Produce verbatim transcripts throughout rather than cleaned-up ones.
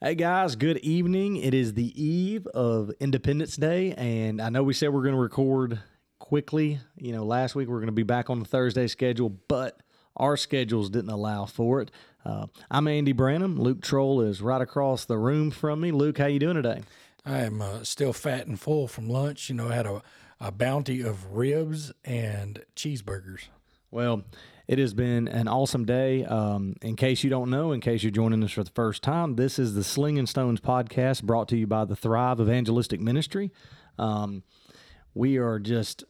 Hey guys, good evening. It is the eve of Independence Day, and I know we said we're going to record quickly. You know, last week we we're going to be back on the Thursday schedule, but our schedules didn't allow for it. Uh, I'm Andy Branham. Luke Troll is right across the room from me. Luke, how you doing today? I am uh, still fat and full from lunch. You know, I had a, a bounty of ribs and cheeseburgers. Well, it has been an awesome day. Um, in case you don't know, in case you're joining us for the first time, this is the Slinging Stones podcast brought to you by the Thrive Evangelistic Ministry. Um, we are just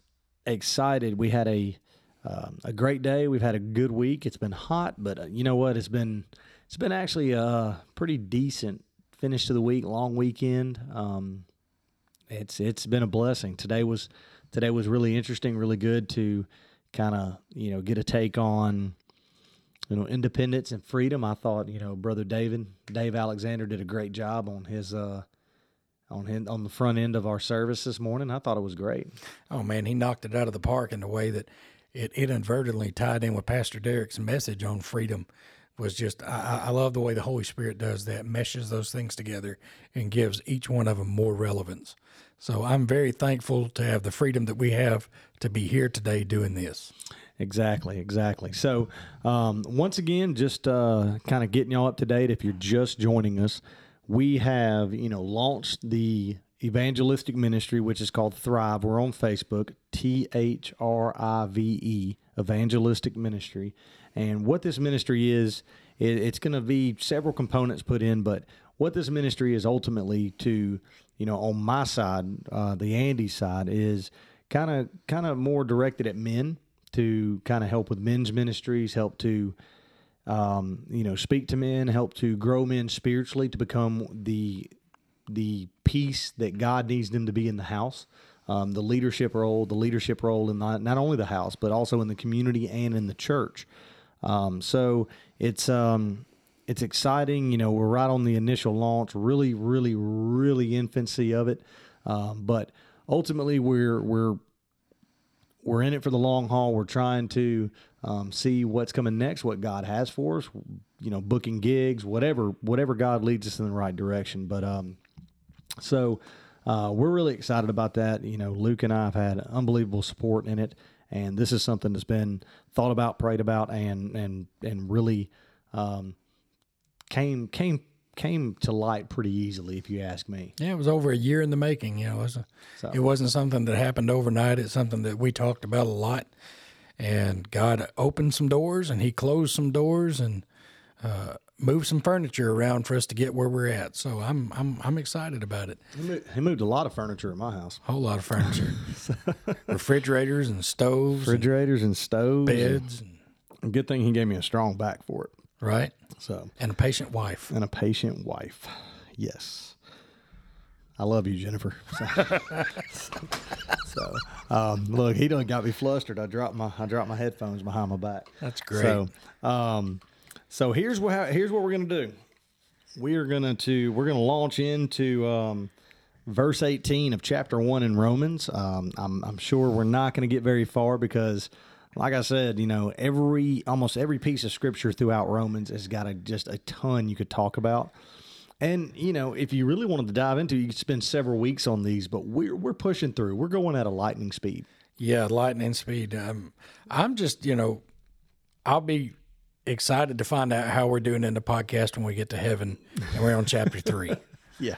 excited. We had a uh, a great day. We've had a good week. It's been hot, but uh, you know what? It's been it's been actually a pretty decent finish to the week. Long weekend. Um, it's it's been a blessing. Today was today was really interesting. Really good to kind of, you know, get a take on, you know, independence and freedom. I thought, you know, Brother David, Dave Alexander did a great job on his, uh, on him, on the front end of our service this morning. I thought it was great. Oh man, he knocked it out of the park in the way that it inadvertently tied in with Pastor Derek's message on freedom. Was just, I, I love the way the Holy Spirit does that, meshes those things together and gives each one of them more relevance. So I'm very thankful to have the freedom that we have to be here today doing this. Exactly, exactly. So um, once again, just uh, kind of getting y'all up to date, if you're just joining us, we have, you know, launched the evangelistic ministry, which is called Thrive. We're on Facebook, T H R I V E, Evangelistic Ministry. And what this ministry is, it, it's going to be several components put in, but what this ministry is ultimately to, you know, on my side, uh, the Andy side, is kind of kind of more directed at men to kind of help with men's ministries, help to, um, you know, speak to men, help to grow men spiritually to become the the piece that God needs them to be in the house. Um, the leadership role, the leadership role in not, not only the house, but also in the community and in the church. Um, so it's um, it's exciting. You know, we're right on the initial launch, really, really, really infancy of it. Um, but ultimately, we're we're we're in it for the long haul. We're trying to um, see what's coming next, what God has for us. You know, booking gigs, whatever, whatever God leads us in the right direction. But um, so. Uh, we're really excited about that. You know, Luke and I have had unbelievable support in it, and this is something that's been thought about, prayed about, and and and really um, came came came to light pretty easily, if you ask me. Yeah, it was over a year in the making. You know, it, was a, so, it wasn't something that happened overnight. It's something that we talked about a lot, and God opened some doors, and He closed some doors, and uh, move some furniture around for us to get where we're at. So I'm I'm I'm excited about it. He moved, he moved a lot of furniture at my house. A whole lot of furniture. Refrigerators and stoves. Refrigerators and, and stoves. Beds. And, and good thing he gave me a strong back for it. Right. So And a patient wife. And a patient wife. Yes. I love you, Jennifer. So, so um, look, he done got me flustered. I dropped my I dropped my headphones behind my back. That's great. So um So here's what here's what we're going to do. We are going to we're going to launch into um, verse eighteen of chapter one in Romans. Um, I'm I'm sure we're not going to get very far because, like I said, you know, every almost every piece of scripture throughout Romans has got a, just a ton you could talk about. And you know, if you really wanted to dive into, you could spend several weeks on these. But we're we're pushing through. We're going at a lightning speed. Yeah, lightning speed. Um, I'm just you know, I'll be. excited to find out how we're doing in the podcast when we get to heaven and we're on chapter three. Yeah.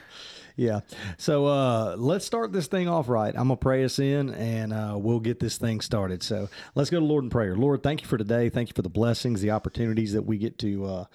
Yeah. So uh, let's start this thing off right. I'm going to pray us in and uh, we'll get this thing started. So let's go to Lord in prayer. Lord, thank you for today. Thank you for the blessings, the opportunities that we get to, uh,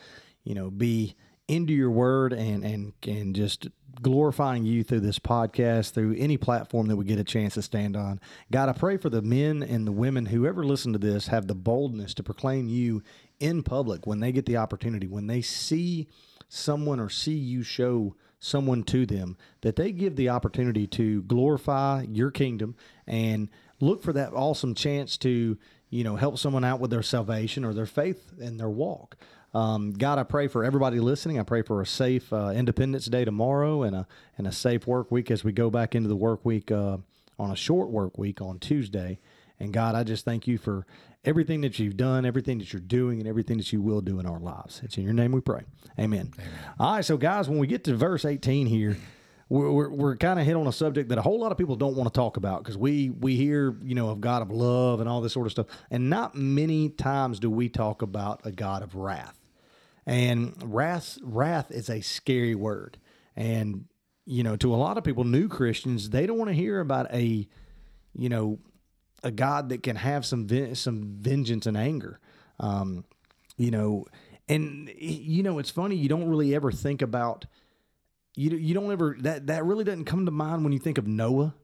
you know, be into your word and, and, and just glorifying you through this podcast, through any platform that we get a chance to stand on. God, I pray for the men and the women, whoever listen to this, have the boldness to proclaim you in public when they get the opportunity, when they see someone or see you show someone to them, that they give the opportunity to glorify your kingdom and look for that awesome chance to, you know, help someone out with their salvation or their faith and their walk. Um, God, I pray for everybody listening. I pray for a safe uh, Independence Day tomorrow and a and a safe work week as we go back into the work week uh, on a short work week on Tuesday. And God, I just thank you for everything that you've done, everything that you're doing, and everything that you will do in our lives. It's in your name we pray. Amen. Amen. All right, so guys, when we get to verse eighteen here, we're, we're, we're kind of hit on a subject that a whole lot of people don't want to talk about because we, we hear, you know, of God of love and all this sort of stuff, and not many times do we talk about a God of wrath. And wrath, wrath is a scary word. And, you know, to a lot of people, new Christians, they don't want to hear about a, you know, a God that can have some some vengeance and anger, um, you know, and you know it's funny, you don't really ever think about you you don't ever that that really doesn't come to mind when you think of Noah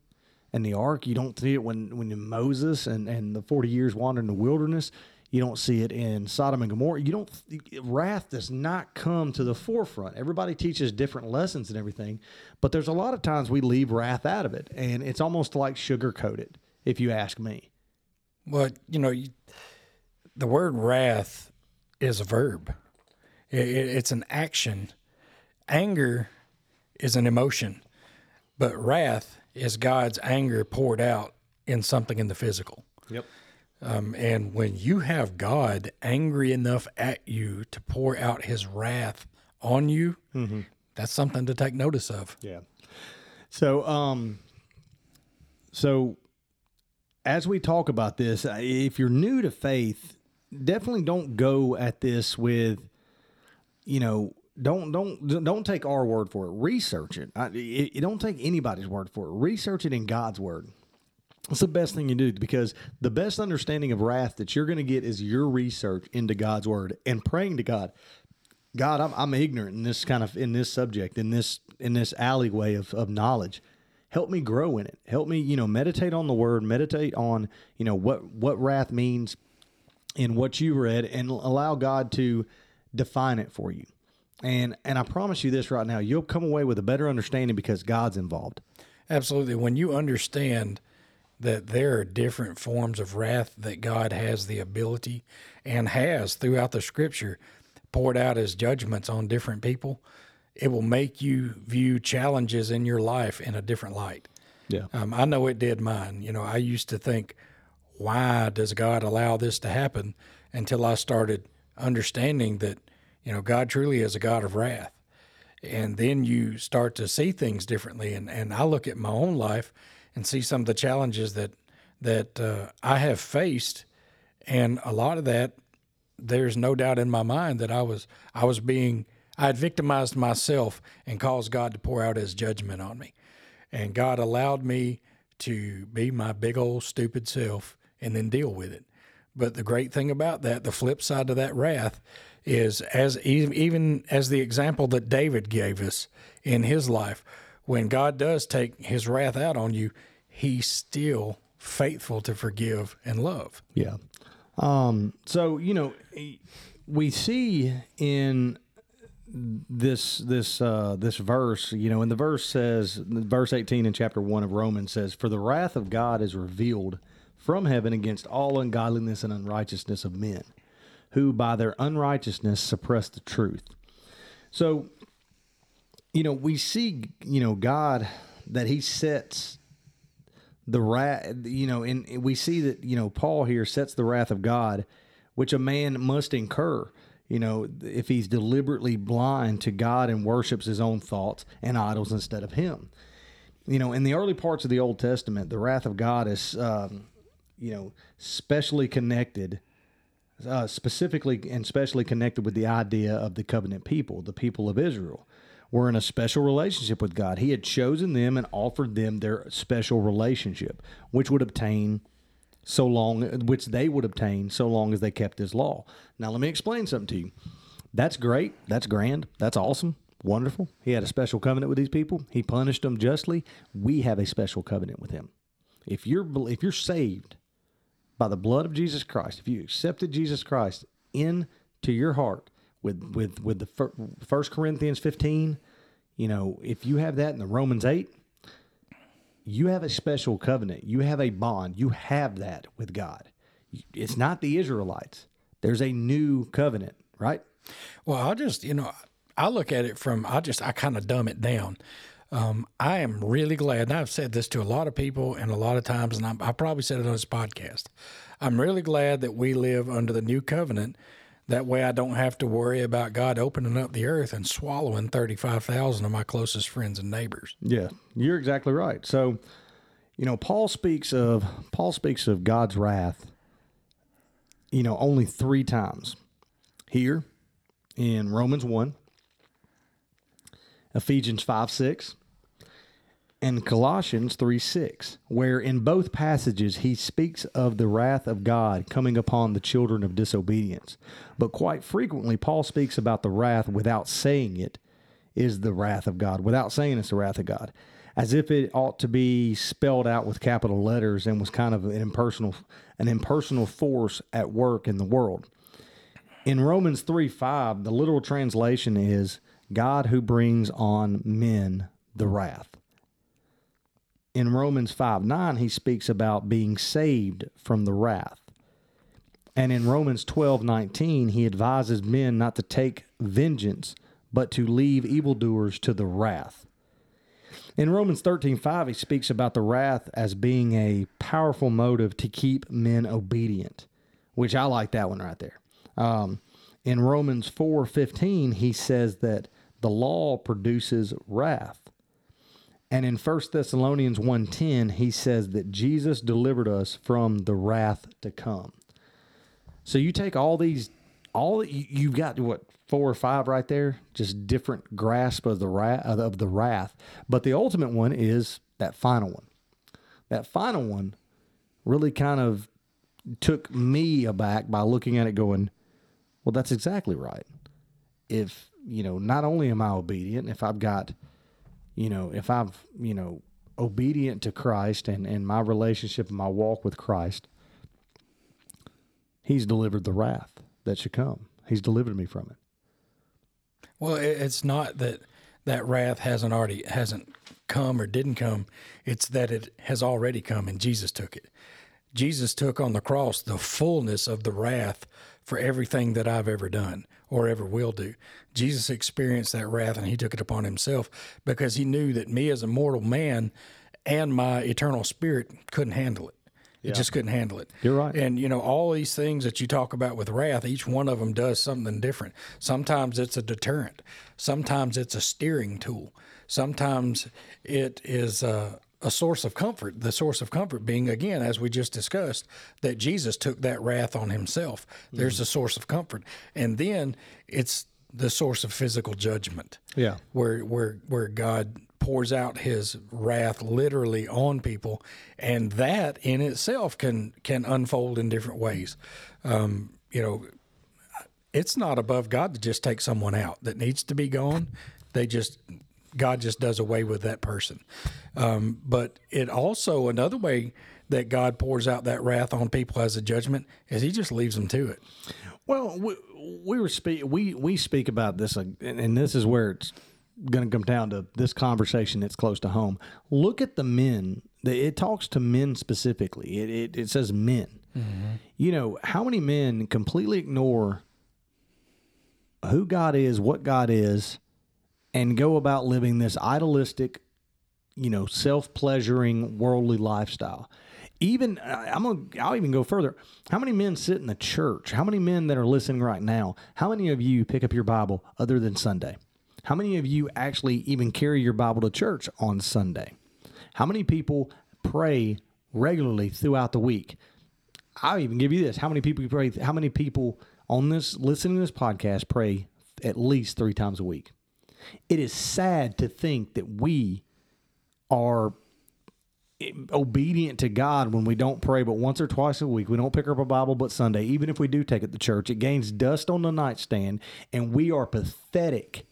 and the ark. You don't see it when when Moses and and the forty years wandering the wilderness. You don't see it in Sodom and Gomorrah. You don't wrath does not come to the forefront. Everybody teaches different lessons and everything, but there's a lot of times we leave wrath out of it, and it's almost like sugarcoated. If you ask me. Well, you know, you, the word wrath is a verb. It, it, it's an action. Anger is an emotion, but wrath is God's anger poured out in something in the physical. Yep. Um, and when you have God angry enough at you to pour out his wrath on you, mm-hmm. that's something to take notice of. Yeah. So, um, so, as we talk about this, if you're new to faith, definitely don't go at this with, you know, don't don't don't take our word for it. Research it. I, it don't take anybody's word for it. Research it in God's word. It's the best thing you do, because the best understanding of wrath that you're going to get is your research into God's word and praying to God. God, I'm, I'm ignorant in this kind of in this subject in this in this alleyway of of knowledge. Help me grow in it. Help me, you know, meditate on the word, meditate on, you know, what, what wrath means in what you read, and allow God to define it for you. And and I promise you this right now, you'll come away with a better understanding because God's involved. Absolutely. When you understand that there are different forms of wrath that God has the ability and has throughout the Scripture poured out as judgments on different people, it will make you view challenges in your life in a different light. Yeah, um, I know it did mine. You know, I used to think, why does God allow this to happen? Until I started understanding that, you know, God truly is a God of wrath. And then you start to see things differently. And, and I look at my own life and see some of the challenges that that uh, I have faced, and a lot of that, there's no doubt in my mind that I was I was being. I had victimized myself and caused God to pour out his judgment on me. And God allowed me to be my big old stupid self and then deal with it. But the great thing about that, the flip side of that wrath, is as even as the example that David gave us in his life, when God does take his wrath out on you, he's still faithful to forgive and love. Yeah. Um, so, you know, we see in... This this uh, this verse, you know, and the verse says, verse eighteen in chapter one of Romans says, "For the wrath of God is revealed from heaven against all ungodliness and unrighteousness of men, who by their unrighteousness suppress the truth." So, you know, we see, you know, God, that he sets the wrath, you know, and we see that, you know, Paul here sets the wrath of God, which a man must incur. You know, if he's deliberately blind to God and worships his own thoughts and idols instead of him. You know, in the early parts of the Old Testament, the wrath of God is, um, you know, specially connected, uh, specifically and specially connected with the idea of the covenant people. The people of Israel were in a special relationship with God. He had chosen them and offered them their special relationship, which would obtain so long, which they would obtain so long as they kept his law. Now, let me explain something to you. That's great. That's grand. That's awesome. Wonderful. He had a special covenant with these people. He punished them justly. We have a special covenant with him. If you're, if you're saved by the blood of Jesus Christ, if you accepted Jesus Christ into your heart with, with, with the First Corinthians fifteen, you know, if you have that in the Romans eight, you have a special covenant. You have a bond. You have that with God. It's not the Israelites. There's a new covenant, right? Well, I just, you know, I look at it from, I just, I kind of dumb it down. Um, I am really glad, and I've said this to a lot of people and a lot of times, and I, I probably said it on this podcast. I'm really glad that we live under the new covenant. That way I don't have to worry about God opening up the earth and swallowing thirty-five thousand of my closest friends and neighbors. Yeah, you're exactly right. So, you know, Paul speaks of Paul speaks of God's wrath, you know, only three times. Here in Romans one, Ephesians five six, and Colossians three six, where in both passages he speaks of the wrath of God coming upon the children of disobedience. But quite frequently, Paul speaks about the wrath without saying it is the wrath of God, without saying it's the wrath of God, as if it ought to be spelled out with capital letters and was kind of an impersonal, an impersonal force at work in the world. In Romans three five, the literal translation is God who brings on men the wrath. In Romans five nine, he speaks about being saved from the wrath. And in Romans twelve nineteen, he advises men not to take vengeance, but to leave evildoers to the wrath. In Romans thirteen five, he speaks about the wrath as being a powerful motive to keep men obedient, which I like that one right there. Um, in Romans four fifteen, he says that the law produces wrath. And in First Thessalonians one ten, he says that Jesus delivered us from the wrath to come. So you take all these, all you've got, what, four or five right there, just different grasp of the wrath, of the wrath. But the ultimate one is that final one. That final one really kind of took me aback by looking at it going, well, that's exactly right. If, you know, not only am I obedient, if I've got... You know, if I'm, you know, obedient to Christ and, and my relationship and my walk with Christ, he's delivered the wrath that should come. He's delivered me from it. Well, it's not that that wrath hasn't already, hasn't come or didn't come. It's that it has already come and Jesus took it. Jesus took on the cross the fullness of the wrath for everything that I've ever done or ever will do. Jesus experienced that wrath and he took it upon himself because he knew that me as a mortal man and my eternal spirit couldn't handle it. It yeah. just couldn't handle it. You're right. And, you know, all these things that you talk about with wrath, each one of them does something different. Sometimes it's a deterrent. Sometimes it's a steering tool. Sometimes it is a... a source of comfort, the source of comfort being, again, as we just discussed, that Jesus took that wrath on himself. There's mm-hmm. a source of comfort. And then it's the source of physical judgment. Yeah. Where, where, where God pours out his wrath literally on people. And that in itself can, can unfold in different ways. Um, you know, it's not above God to just take someone out that needs to be gone. They just, God just does away with that person. Um, but it also, another way that God pours out that wrath on people as a judgment is he just leaves them to it. Well, we we, were spe- we, we speak about this, uh, and, and this is where it's going to come down to this conversation that's close to home. Look at the men. It talks to men specifically. It, it, it says men. Mm-hmm. You know, how many men completely ignore who God is, what God is, and go about living this idolistic, you know, self-pleasuring, worldly lifestyle. Even I'm gonna, I'll even go further. How many men sit in the church? How many men that are listening right now? How many of you pick up your Bible other than Sunday? How many of you actually even carry your Bible to church on Sunday? How many people pray regularly throughout the week? I'll even give you this. How many people pray? How many people on this listening to this podcast pray at least three times a week? It is sad to think that we are obedient to God when we don't pray but once or twice a week. We don't pick up a Bible but Sunday. Even if we do take it to church, it gains dust on the nightstand, and we are pathetic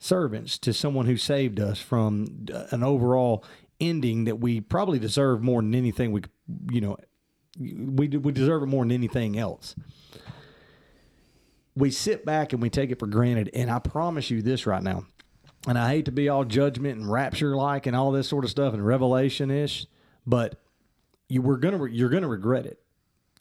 servants to someone who saved us from an overall ending that we probably deserve more than anything. We, you know, we we deserve it more than anything else. We sit back and we take it for granted, and I promise you this right now, and I hate to be all judgment and rapture-like and all this sort of stuff and revelation-ish, but you were gonna re- you're going to regret it.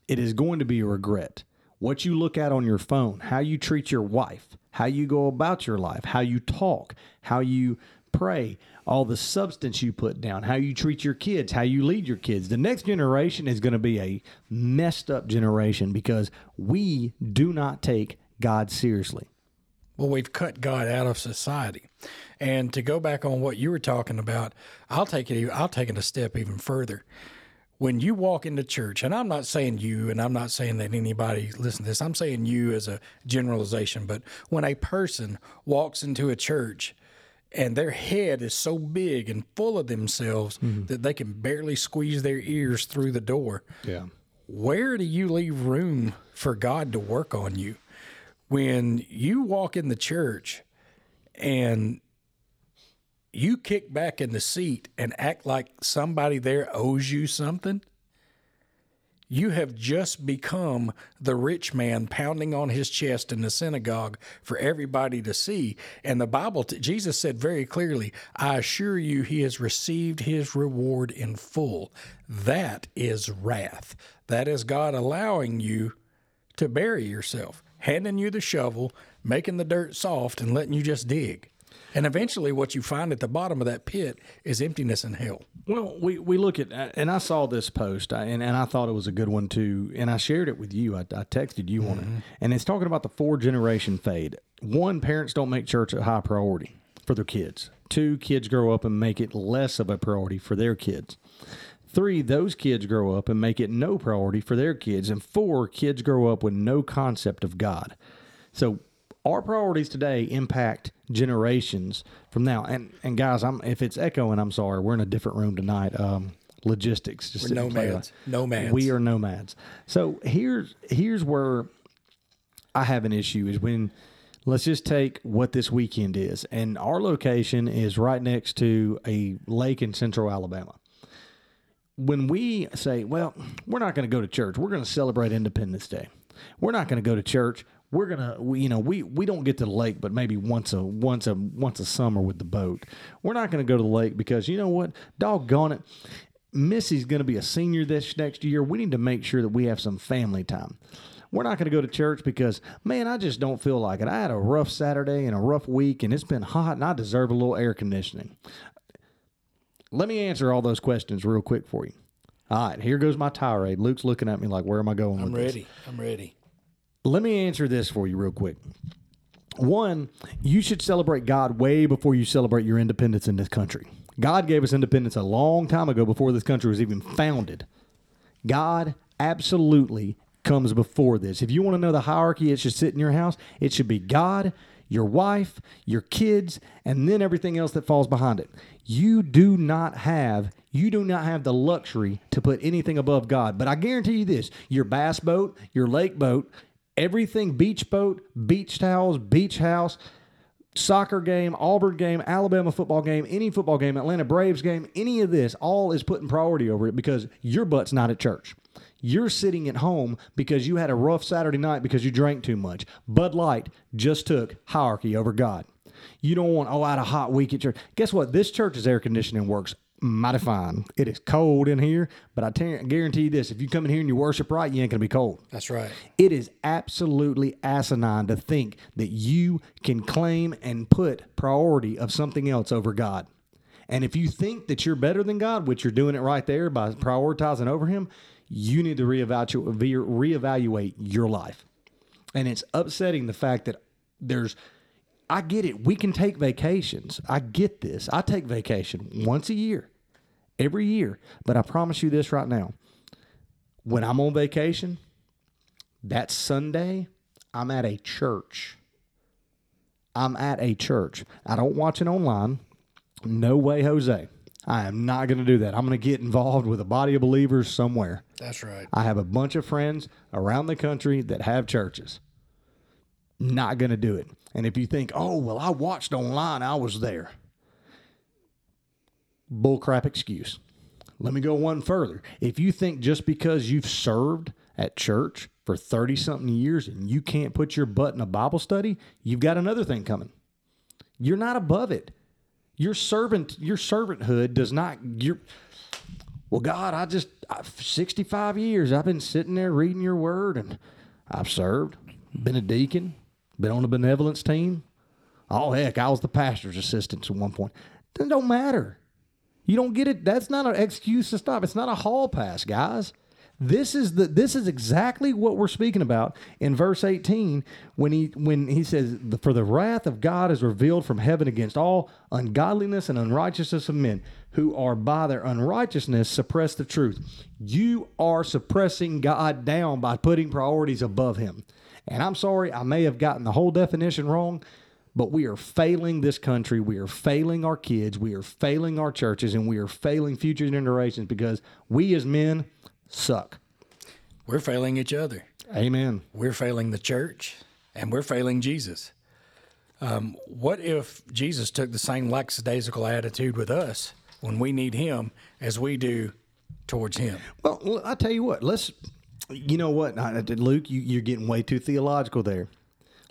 It is going to be a regret. What you look at on your phone, how you treat your wife, how you go about your life, how you talk, how you pray, all the substance you put down, how you treat your kids, how you lead your kids. The next generation is going to be a messed up generation because we do not take God seriously. Well, we've cut God out of society. And to go back on what you were talking about, I'll take it, I'll take it a step even further. When you walk into church, and I'm not saying you, and I'm not saying that anybody listen to this, I'm saying you as a generalization, but when a person walks into a church and their head is so big and full of themselves mm-hmm. that they can barely squeeze their ears through the door, yeah. where do you leave room for God to work on you? When you walk in the church and you kick back in the seat and act like somebody there owes you something, you have just become the rich man pounding on his chest in the synagogue for everybody to see. And the Bible, Jesus said very clearly, I assure you he has received his reward in full. That is wrath. That is God allowing you to bury yourself, handing you the shovel, making the dirt soft, and letting you just dig. And eventually what you find at the bottom of that pit is emptiness and hell. Well, we, we look at, and I saw this post, and, and I thought it was a good one too, and I shared it with you. I, I texted you mm-hmm. on it. And it's talking about the four-generation fade. One, parents don't make church a high priority for their kids. Two, kids grow up and make it less of a priority for their kids. Three, those kids grow up and make it no priority for their kids. And four, kids grow up with no concept of God. So our priorities today impact generations from now. And and guys, I'm if it's echoing, I'm sorry. We're in a different room tonight. Um, logistics. Just We're nomads. Nomads. We are nomads. So here's here's where I have an issue is when, let's just take what this weekend is. And our location is right next to a lake in Central Alabama. When we say, well, we're not going to go to church. We're going to celebrate Independence Day. We're not going to go to church. We're gonna, we, you know, we, we don't get to the lake, but maybe once a once a once a summer with the boat. We're not gonna go to the lake because you know what? Doggone it, Missy's gonna be a senior this next year. We need to make sure that we have some family time. We're not gonna go to church because man, I just don't feel like it. I had a rough Saturday and a rough week, and it's been hot, and I deserve a little air conditioning. Let me answer all those questions real quick for you. All right, here goes my tirade. Luke's looking at me like, where am I going with this? I'm ready. I'm ready. Let me answer this for you real quick. One, you should celebrate God way before you celebrate your independence in this country. God gave us independence a long time ago before this country was even founded. God absolutely comes before this. If you want to know the hierarchy, it should sit in your house. It should be God, your wife, your kids, and then everything else that falls behind it. You do not have You do not have the luxury to put anything above God. But I guarantee you this, your bass boat, your lake boat, everything, beach boat, beach towels, beach house, soccer game, Auburn game, Alabama football game, any football game, Atlanta Braves game, any of this, all is putting priority over it because your butt's not at church. You're sitting at home because you had a rough Saturday night because you drank too much. Bud Light just took hierarchy over God. You don't want, oh, I had a hot week at church. Guess what? This church's air conditioning works mighty fine. It is cold in here, but I t- guarantee you this, if you come in here and you worship right, you ain't going to be cold. That's right. It is absolutely asinine to think that you can claim and put priority of something else over God. And if you think that you're better than God, which you're doing it right there by prioritizing over him, you need to reevaluate, reevaluate your life. And it's upsetting the fact that there's I get it. We can take vacations. I get this. I take vacation once a year, every year. But I promise you this right now. When I'm on vacation, that Sunday, I'm at a church. I'm at a church. I don't watch it online. No way, Jose. I am not going to do that. I'm going to get involved with a body of believers somewhere. That's right. I have a bunch of friends around the country that have churches. Not going to do it. And if you think, oh, well, I watched online, I was there. Bullcrap excuse. Let me go one further. If you think just because you've served at church for thirty-something years and you can't put your butt in a Bible study, you've got another thing coming. You're not above it. Your servant, your servanthood does not... You're, well, God, I just... I've, sixty-five years, I've been sitting there reading your word and I've served, been a deacon, Been on the benevolence team. Oh, heck, I was the pastor's assistant at one point. It don't matter. You don't get it. That's not an excuse to stop. It's not a hall pass, guys. This is the this is exactly what we're speaking about in verse eighteen when he when he says, "For the wrath of God is revealed from heaven against all ungodliness and unrighteousness of men, who are by their unrighteousness suppress the truth." You are suppressing God down by putting priorities above him. And I'm sorry, I may have gotten the whole definition wrong, but we are failing this country. We are failing our kids. We are failing our churches, and we are failing future generations because we as men suck. We're failing each other. Amen. We're failing the church, and we're failing Jesus. Um, what if Jesus took the same lackadaisical attitude with us when we need him as we do towards him? Well, I tell you what, let's, you know what, Luke, you, you're getting way too theological there.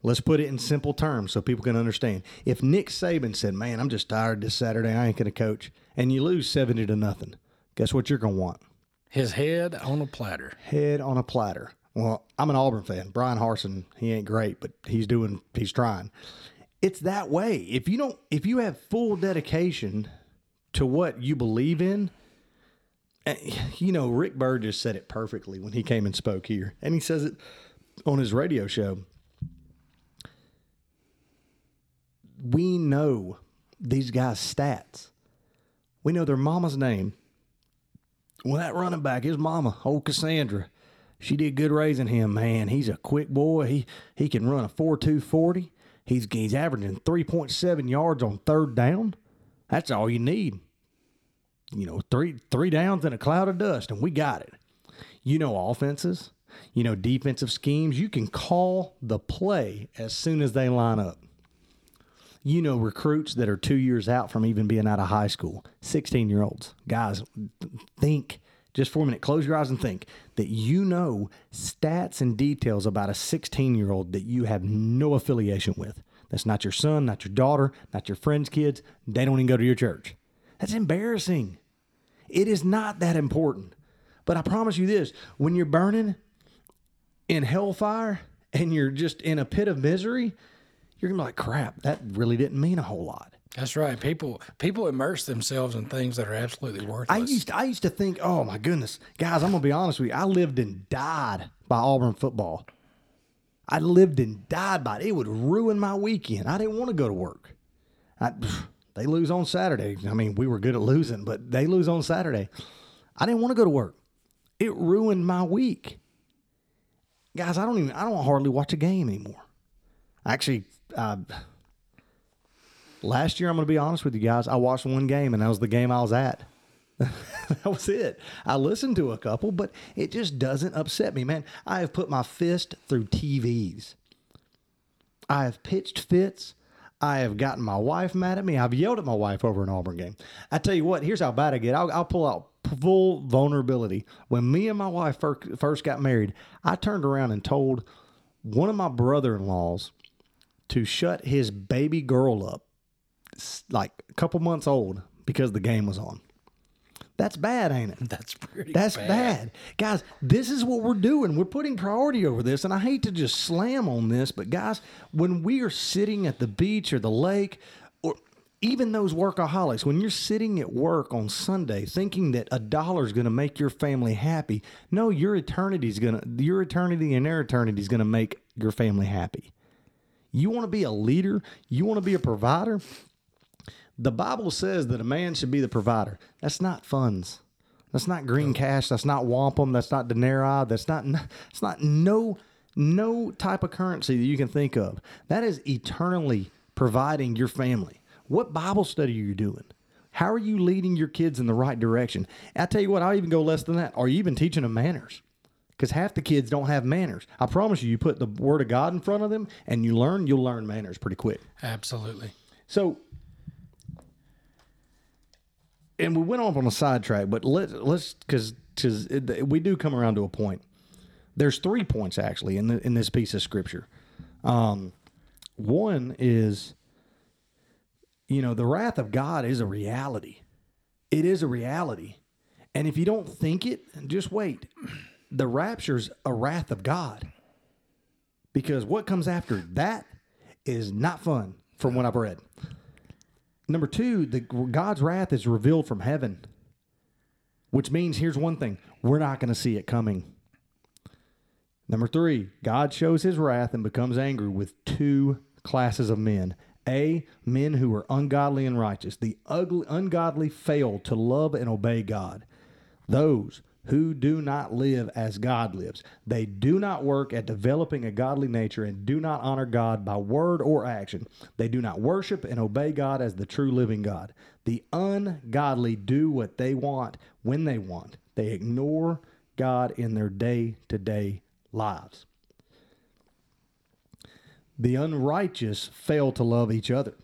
Let's put it in simple terms so people can understand. If Nick Saban said, "Man, I'm just tired this Saturday, I ain't going to coach," and you lose seventy to nothing, guess what you're going to want? His head on a platter. Head on a platter. Well, I'm an Auburn fan. Brian Harsin, he ain't great, but he's doing, he's trying. It's that way. If you don't, if you have full dedication to what you believe in, you know, Rick Burgess said it perfectly when he came and spoke here, and he says it on his radio show. We know these guys' stats. We know their mama's name. Well, that running back, his mama, old Cassandra, she did good raising him, man. He's a quick boy. He he can run a four two forty. He's, he's averaging three point seven yards on third down. That's all you need. You know, three three downs in a cloud of dust, and we got it. You know offenses. You know defensive schemes. You can call the play as soon as they line up. You know, recruits that are two years out from even being out of high school, sixteen-year-olds. Guys, think, just for a minute, close your eyes and think that you know stats and details about a sixteen-year-old that you have no affiliation with. That's not your son, not your daughter, not your friend's kids. They don't even go to your church. That's embarrassing. It is not that important. But I promise you this, when you're burning in hellfire and you're just in a pit of misery, you're going to be like, crap, that really didn't mean a whole lot. That's right. People people immerse themselves in things that are absolutely worthless. I used to, I used to think, oh, my goodness. Guys, I'm going to be honest with you. I lived and died by Auburn football. I lived and died by it. It would ruin my weekend. I didn't want to go to work. I, they lose on Saturday. I mean, we were good at losing, but they lose on Saturday. I didn't want to go to work. It ruined my week. Guys, I don't even, I don't hardly watch a game anymore. Actually, Uh, last year, I'm going to be honest with you guys, I watched one game, and that was the game I was at. That was it. I listened to a couple, but it just doesn't upset me, man. I have put my fist through T Vs. I have pitched fits. I have gotten my wife mad at me. I've yelled at my wife over an Auburn game. I tell you what, here's how bad I get. I'll, I'll pull out full vulnerability. When me and my wife fir- first got married, I turned around and told one of my brother-in-laws to shut his baby girl up, like a couple months old, because the game was on. That's bad, ain't it? That's pretty That's bad. That's bad. Guys, this is what we're doing. We're putting priority over this, and I hate to just slam on this, but guys, when we are sitting at the beach or the lake, or even those workaholics, when you're sitting at work on Sunday thinking that a dollar is going to make your family happy, no, your eternity's gonna, your eternity and their eternity is going to make your family happy. You want to be a leader? You want to be a provider? The Bible says that a man should be the provider. That's not funds. That's not green cash. That's not wampum. That's not denarii. That's not, that's not no, no type of currency that you can think of. That is eternally providing your family. What Bible study are you doing? How are you leading your kids in the right direction? I tell you what, I'll even go less than that. Are you even teaching them manners? Because half the kids don't have manners. I promise you, you put the Word of God in front of them and you learn, you'll learn manners pretty quick. Absolutely. So, and we went off on a sidetrack, but let, let's, because we do come around to a point. There's three points, actually, in, the, in this piece of Scripture. Um, one is, you know, the wrath of God is a reality. It is a reality. And if you don't think it, just wait. The rapture's a wrath of God. Because what comes after that is not fun from what I've read. Number two, the God's wrath is revealed from heaven, which means here's one thing. We're not going to see it coming. Number three, God shows his wrath and becomes angry with two classes of men. A, men who are ungodly and righteous. The ugly, ungodly fail to love and obey God. Those who do not live as God lives. They do not work at developing a godly nature and do not honor God by word or action. They do not worship and obey God as the true living God. The ungodly do what they want when they want. They ignore God in their day-to-day lives. The unrighteous fail to love each other.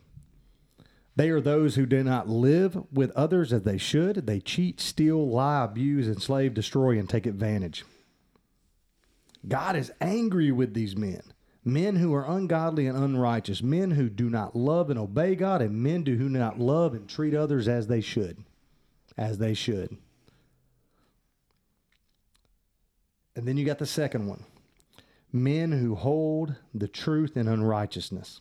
They are those who do not live with others as they should. They cheat, steal, lie, abuse, enslave, destroy, and take advantage. God is angry with these men, men who are ungodly and unrighteous, men who do not love and obey God, and men who do not love and treat others as they should, as they should. And then you got the second one, men who hold the truth in unrighteousness.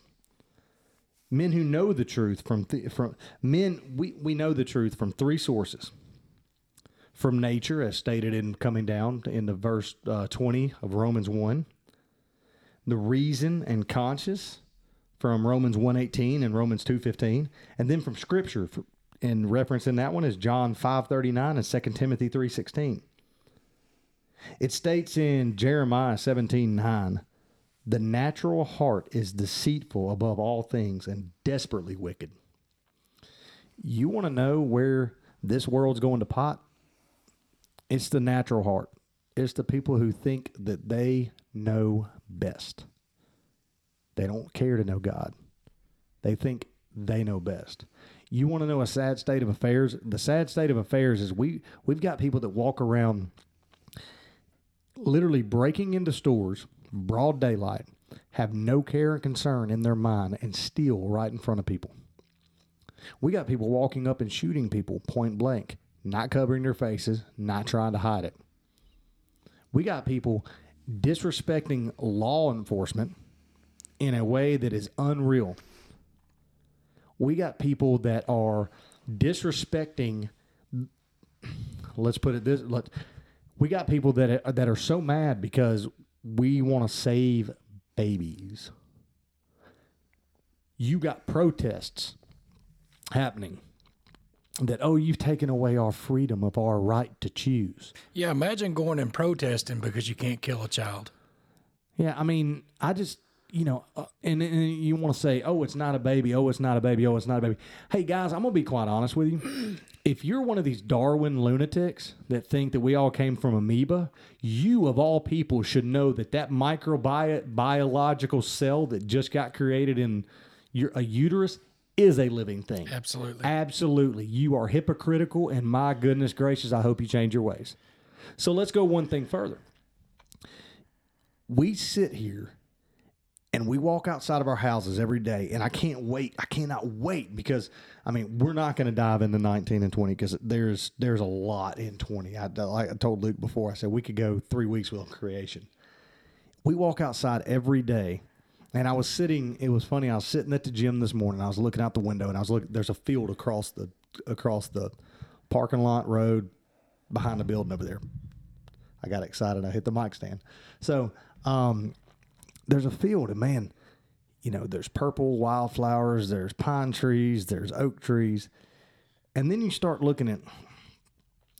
Men who know the truth from th- from men, we, we know the truth from three sources. From nature, as stated in coming down in the verse uh, twenty of Romans one. The reason and conscience from Romans one eighteen and Romans two fifteen. And then from Scripture, for, in reference in that one is John five thirty-nine and Second Timothy three sixteen. It states in Jeremiah seventeen nine. The natural heart is deceitful above all things and desperately wicked. You want to know where this world's going to pot? It's the natural heart. It's the people who think that they know best. They don't care to know God. They think they know best. You want to know a sad state of affairs? The sad state of affairs is we, we've got people that walk around literally breaking into stores, broad daylight, have no care and concern in their mind, and steal right in front of people. We got people walking up and shooting people point blank, not covering their faces, not trying to hide it. We got people disrespecting law enforcement in a way that is unreal. We got people that are disrespecting, let's put it this, let, we got people that are, that are so mad because we want to save babies. You got protests happening that, oh, you've taken away our freedom of our right to choose. Yeah, imagine going and protesting because you can't kill a child. Yeah, I mean, I just, you know, uh, and, and you want to say, oh, it's not a baby, oh, it's not a baby, oh, it's not a baby. Hey, guys, I'm going to be quite honest with you. If you're one of these Darwin lunatics that think that we all came from amoeba, you of all people should know that that microbiological cell that just got created in your a uterus is a living thing. Absolutely. Absolutely. You are hypocritical, and my goodness gracious, I hope you change your ways. So let's go one thing further. We sit here and we walk outside of our houses every day, and I can't wait. I cannot wait because, I mean, we're not going to dive into nineteen and twenty because there's there's a lot in twenty. I, like I told Luke before, I said we could go three weeks without creation. We walk outside every day, and I was sitting. It was funny. I was sitting at the gym this morning. I was looking out the window, and I was looking. There's a field across the across the parking lot road behind the building over there. I got excited. I hit the mic stand. So, um. There's a field, and man, you know, there's purple wildflowers, there's pine trees, there's oak trees. And then you start looking at,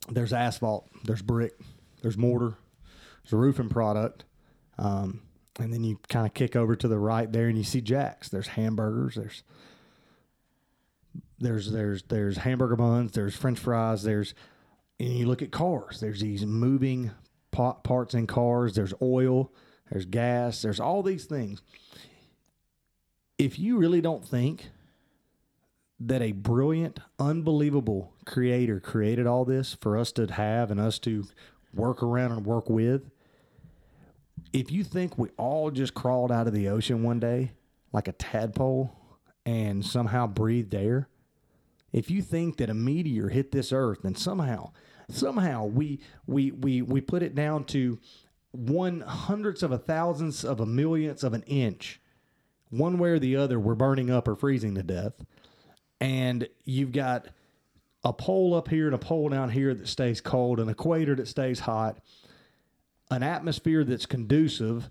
there's asphalt, there's brick, there's mortar, there's a roofing product. Um, and then you kind of kick over to the right there and you see Jack's. There's hamburgers, there's, there's, there's, there's hamburger buns, there's French fries, there's, and you look at cars, there's these moving pot parts in cars, there's oil, there's gas, there's all these things. If you really don't think that a brilliant, unbelievable creator created all this for us to have and us to work around and work with, if you think we all just crawled out of the ocean one day like a tadpole and somehow breathed air, if you think that a meteor hit this earth and somehow, somehow we we we we put it down to one hundredths of a thousandths of a millionths of an inch. one way or the other, we're burning up or freezing to death. And you've got a pole up here and a pole down here that stays cold, an equator that stays hot, an atmosphere that's conducive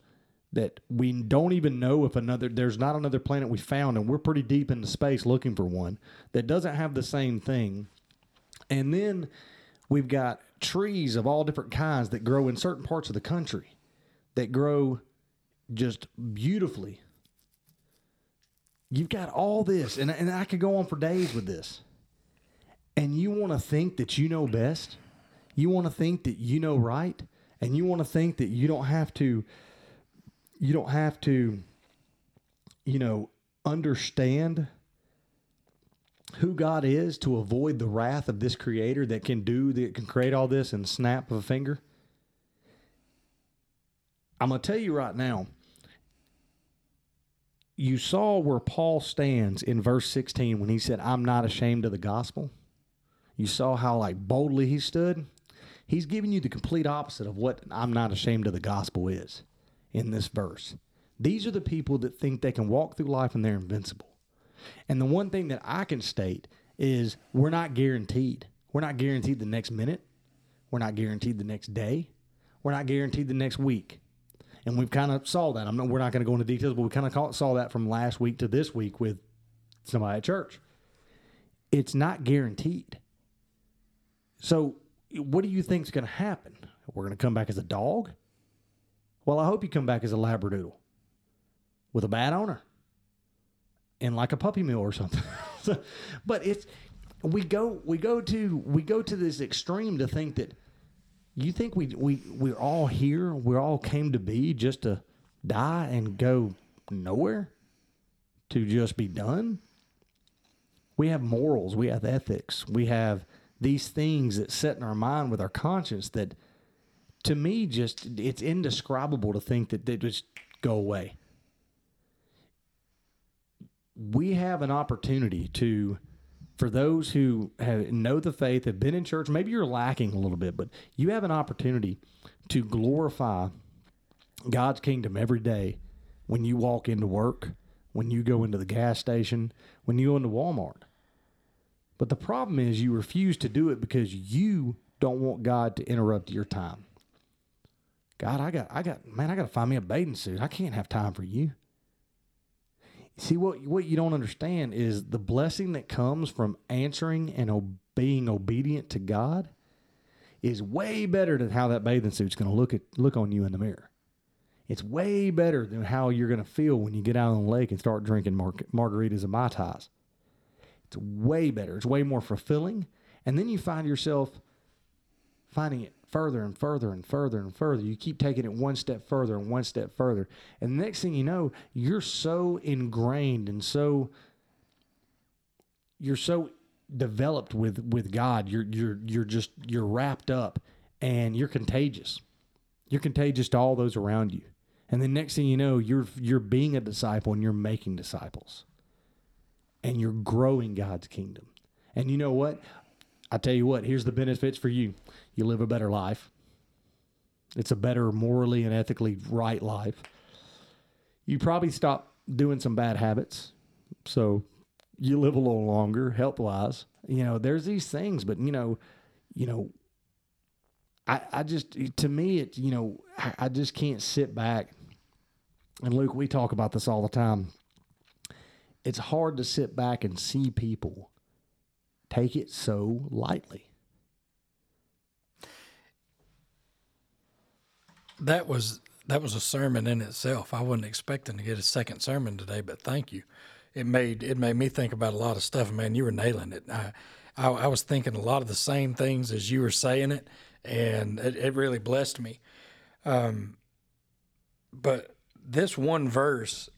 that we don't even know if another, there's not another planet we found, and we're pretty deep into space looking for one that doesn't have the same thing. And then we've got trees of all different kinds that grow in certain parts of the country that grow just beautifully. You've got all this, and, and I could go on for days with this. And you want to think that you know best. You want to think that you know right. And you want to think that you don't have to, you don't have to, you know, understand who God is to avoid the wrath of this creator that can do, that can create all this in the snap of a finger. I'm going to tell you right now, you saw where Paul stands in verse sixteen when he said, I'm not ashamed of the gospel. You saw how like boldly he stood. He's giving you the complete opposite of what I'm not ashamed of the gospel is in this verse. These are the people that think they can walk through life and they're invincible. And the one thing that I can state is we're not guaranteed. We're not guaranteed the next minute. We're not guaranteed the next day. We're not guaranteed the next week. And we've kind of saw that. I'm not, we're not going to go into details, but we kind of saw that from last week to this week with somebody at church. It's not guaranteed. So what do you think is going to happen? We're going to come back as a dog? Well, I hope you come back as a labradoodle with a bad owner. And like a puppy mill or something. so, but it's we go we go to we go to this extreme to think that you think we we we're all here, we all came to be just to die and go nowhere, to just be done. We have morals, we have ethics, we have these things that set in our mind with our conscience that, to me, just it's indescribable to think that they just go away. We have an opportunity to, for those who have, know the faith, have been in church, maybe you're lacking a little bit, but you have an opportunity to glorify God's kingdom every day when you walk into work, when you go into the gas station, when you go into Walmart. But the problem is you refuse to do it because you don't want God to interrupt your time. God, I got, I got, man, I got to find me a bathing suit. I can't have time for you. See, what what you don't understand is the blessing that comes from answering and ob- being obedient to God is way better than how that bathing suit's going to look at look on you in the mirror. It's way better than how you're going to feel when you get out on the lake and start drinking mar- margaritas and Mai Tais. It's way better. It's way more fulfilling. And then you find yourself finding it further and further and further and further. You keep taking it one step further and one step further. And the next thing you know, you're so ingrained and so you're so developed with, with God. You're you're you're just you're wrapped up and you're contagious. You're contagious to all those around you. And the next thing you know, you're you're being a disciple and you're making disciples. And you're growing God's kingdom. And you know what? I tell you what, here's the benefits for you. You live a better life. It's a better morally and ethically right life. You probably stop doing some bad habits. So you live a little longer health-wise. You know, there's these things, but you know, you know, I, I just, to me, it, you know, I, I just can't sit back. And Luke, we talk about this all the time. It's hard to sit back and see people take it so lightly. That was that was a sermon in itself. I wasn't expecting to get a second sermon today, but thank you. It made it made me think about a lot of stuff. Man, you were nailing it. I I, I was thinking a lot of the same things as you were saying it, and it, it really blessed me. Um, but this one verse,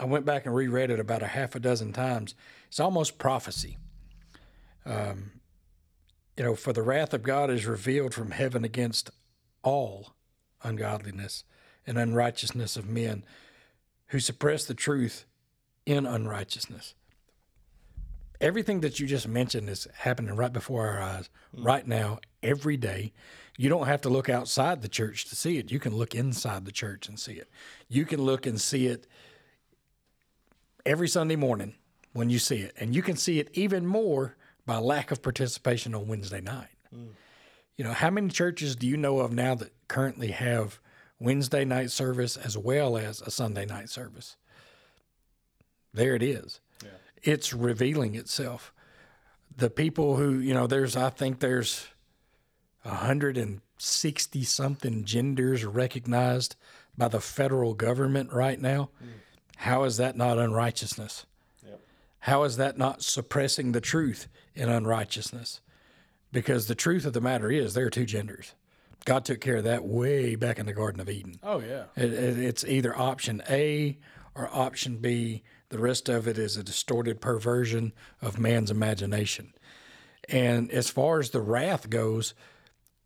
I went back and reread it about a half a dozen times. It's almost prophecy. Um, you know, for the wrath of God is revealed from heaven against all ungodliness and unrighteousness of men who suppress the truth in unrighteousness. Everything that you just mentioned is happening right before our eyes, right now, every day. You don't have to look outside the church to see it. You can look inside the church and see it. You can look and see it every Sunday morning when you see it. And you can see it even more by lack of participation on Wednesday night. Mm. You know, how many churches do you know of now that currently have Wednesday night service as well as a Sunday night service? There it is. Yeah. It's revealing itself. The people who, you know, there's, I think there's one hundred sixty something genders recognized by the federal government right now. Mm. How is that not unrighteousness? Yep. How is that not suppressing the truth in unrighteousness? Because the truth of the matter is there are two genders. God took care of that way back in the Garden of Eden. Oh, yeah. It, it, it's either option A or option B. The rest of it is a distorted perversion of man's imagination. And as far as the wrath goes,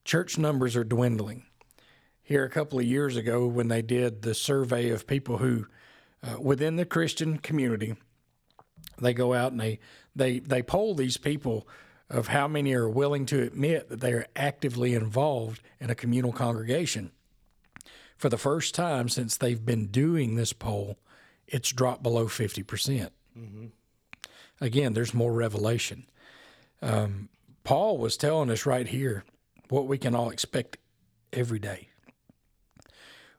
church numbers are dwindling. Here a couple of years ago when they did the survey of people who, uh, within the Christian community, they go out and they, they, they poll these people of how many are willing to admit that they are actively involved in a communal congregation. For the first time since they've been doing this poll, it's dropped below fifty percent. Mm-hmm. Again, there's more revelation. Um, Paul was telling us right here what we can all expect every day.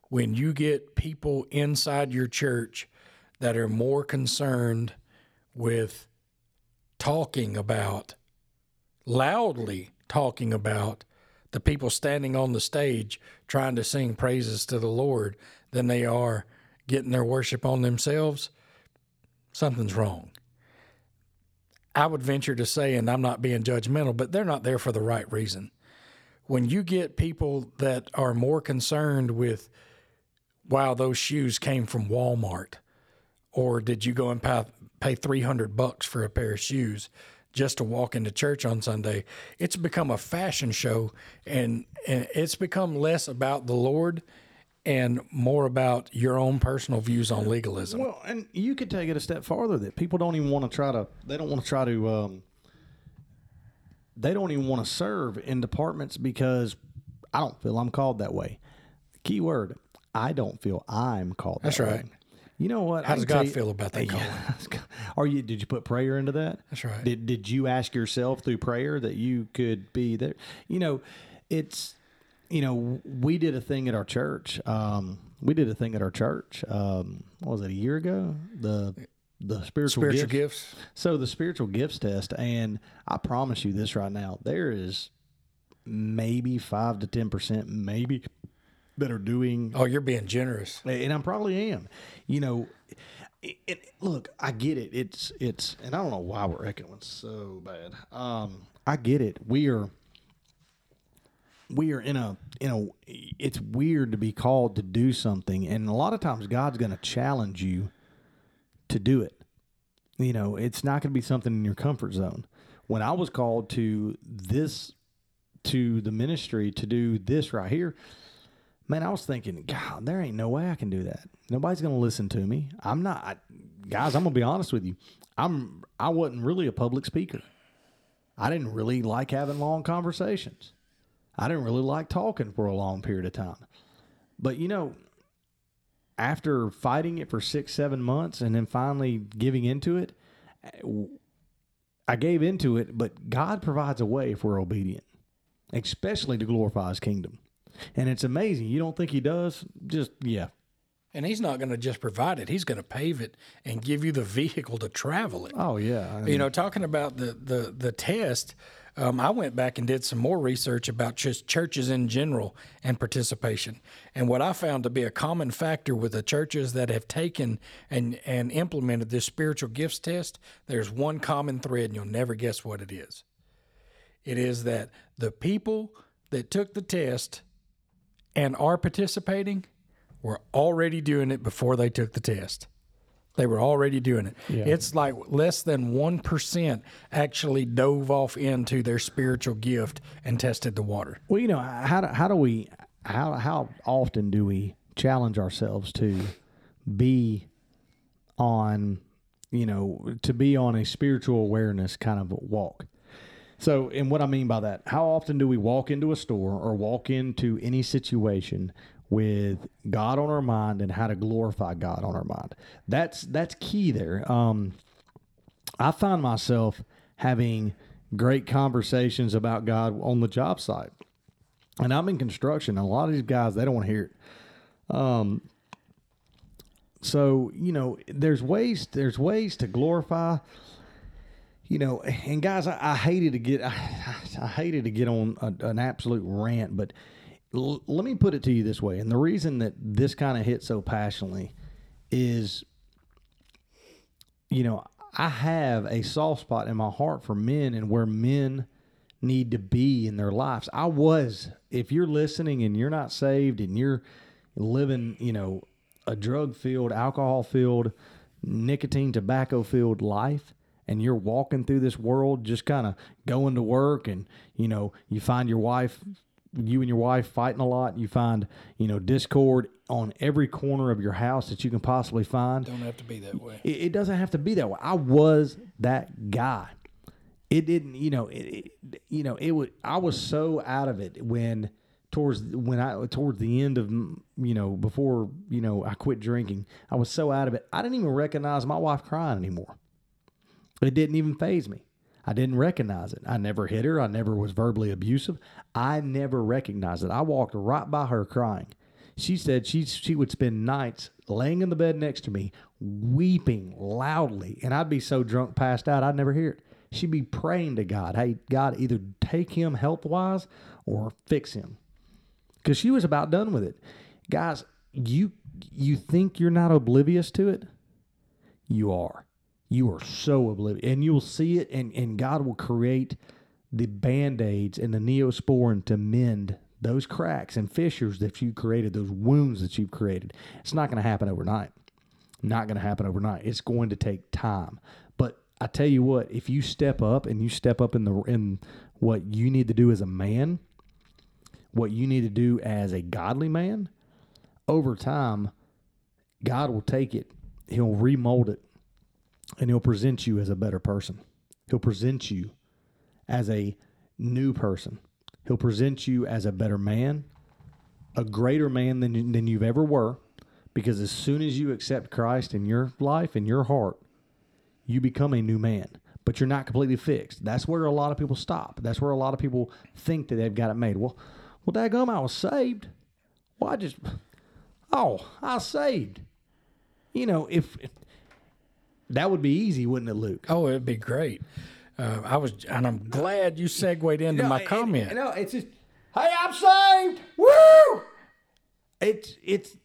When you get people inside your church that are more concerned with talking about, loudly talking about the people standing on the stage trying to sing praises to the Lord than they are getting their worship on themselves, something's wrong. I would venture to say, and I'm not being judgmental, but they're not there for the right reason. When you get people that are more concerned with, wow, those shoes came from Walmart, or did you go and pay, pay three hundred bucks for a pair of shoes just to walk into church on Sunday, it's become a fashion show, and, and it's become less about the Lord and more about your own personal views on legalism. Well, and you could take it a step farther that people don't even want to try to, they don't want to try to, um, they don't even want to serve in departments because I don't feel I'm called that way. Key word, I don't feel I'm called that way. That's right. Way. You know what? How does God you, feel about that calling? Are you, did you put prayer into that? That's right. Did, did you ask yourself through prayer that you could be there? You know, it's, you know, we did a thing at our church. Um, we did a thing at our church. Um, what was it, a year ago? The the spiritual, spiritual gifts. gifts. So the spiritual gifts test, and I promise you this right now, there is maybe five to ten percent, maybe that are doing. Oh, you're being generous, and I probably am. You know, it, it, look, I get it. It's it's, and I don't know why we're echoing so bad. Um, I get it. We are. We are in a, you know, it's weird to be called to do something. And a lot of times God's going to challenge you to do it. You know, it's not going to be something in your comfort zone. When I was called to this, to the ministry, to do this right here, man, I was thinking, God, there ain't no way I can do that. Nobody's going to listen to me. I'm not, I, guys, I'm going to be honest with you. I'm, I wasn't really a public speaker. I didn't really like having long conversations. I didn't really like talking for a long period of time. But, you know, after fighting it for six, seven months and then finally giving into it, I gave into it, but God provides a way if we're obedient, especially to glorify His kingdom. And it's amazing. You don't think He does? Just, yeah. And He's not going to just provide it. He's going to pave it and give you the vehicle to travel it. Oh, yeah. I mean, you know, talking about the, the, the test, Um, I went back and did some more research about just churches in general and participation. And what I found to be a common factor with the churches that have taken and, and implemented this spiritual gifts test, there's one common thread, and you'll never guess what it is. It is that the people that took the test and are participating were already doing it before they took the test. They were already doing it. Yeah. It's like less than one percent actually dove off into their spiritual gift and tested the water. Well, you know, how do, how do we, how how often do we challenge ourselves to be on, you know, to be on a spiritual awareness kind of walk? So, and what I mean by that, how often do we walk into a store or walk into any situation with God on our mind and how to glorify God on our mind. That's that's key there. Um, I find myself having great conversations about God on the job site. And I'm in construction. And a lot of these guys, they don't want to hear it. Um, so, you know, there's ways, there's ways to glorify, you know, and guys, I, I hated to get, I, I hated to get on a, an absolute rant, but l- let me put it to you this way. And the reason that this kind of hit so passionately is, you know, I have a soft spot in my heart for men and where men need to be in their lives. I was, if you're listening and you're not saved and you're living, you know, a drug-filled, alcohol-filled, nicotine, tobacco-filled life, and you're walking through this world just kind of going to work and, you know, you find your wife, you and your wife fighting a lot, you find, you know, discord on every corner of your house that you can possibly find. Don't have to be that way. It, it doesn't have to be that way. I was that guy. It didn't, you know, it, it, you know, it would, I was so out of it when towards, when I, towards the end of, you know, before, you know, I quit drinking, I was so out of it. I didn't even recognize my wife crying anymore. It didn't even faze me. I didn't recognize it. I never hit her. I never was verbally abusive. I never recognized it. I walked right by her crying. She said she she would spend nights laying in the bed next to me, weeping loudly. And I'd be so drunk, passed out, I'd never hear it. She'd be praying to God, hey, God, either take him health-wise or fix him. Because she was about done with it. Guys, you you think you're not oblivious to it? You are. You are so oblivious. And you'll see it, and, and God will create the Band-Aids and the Neosporin to mend those cracks and fissures that you created, those wounds that you've created. It's not going to happen overnight. Not going to happen overnight. It's going to take time. I tell you what, if you step up and you step up in the in what you need to do as a man, what you need to do as a godly man, over time, God will take it. He'll remold it, and he'll present you as a better person. He'll present you as a new person. He'll present you as a better man, a greater man than, than you've ever were, because as soon as you accept Christ in your life, in your heart, you become a new man, but you're not completely fixed. That's where a lot of people stop. That's where a lot of people think that they've got it made. Well, well, daggum, I was saved. Well, I just, oh, I was saved. You know, if, if that would be easy, wouldn't it, Luke? Oh, it'd be great. Uh, I was, and I'm glad you segued into no, my it, comment. It, no, it's just, hey, I'm saved. Woo! It's it's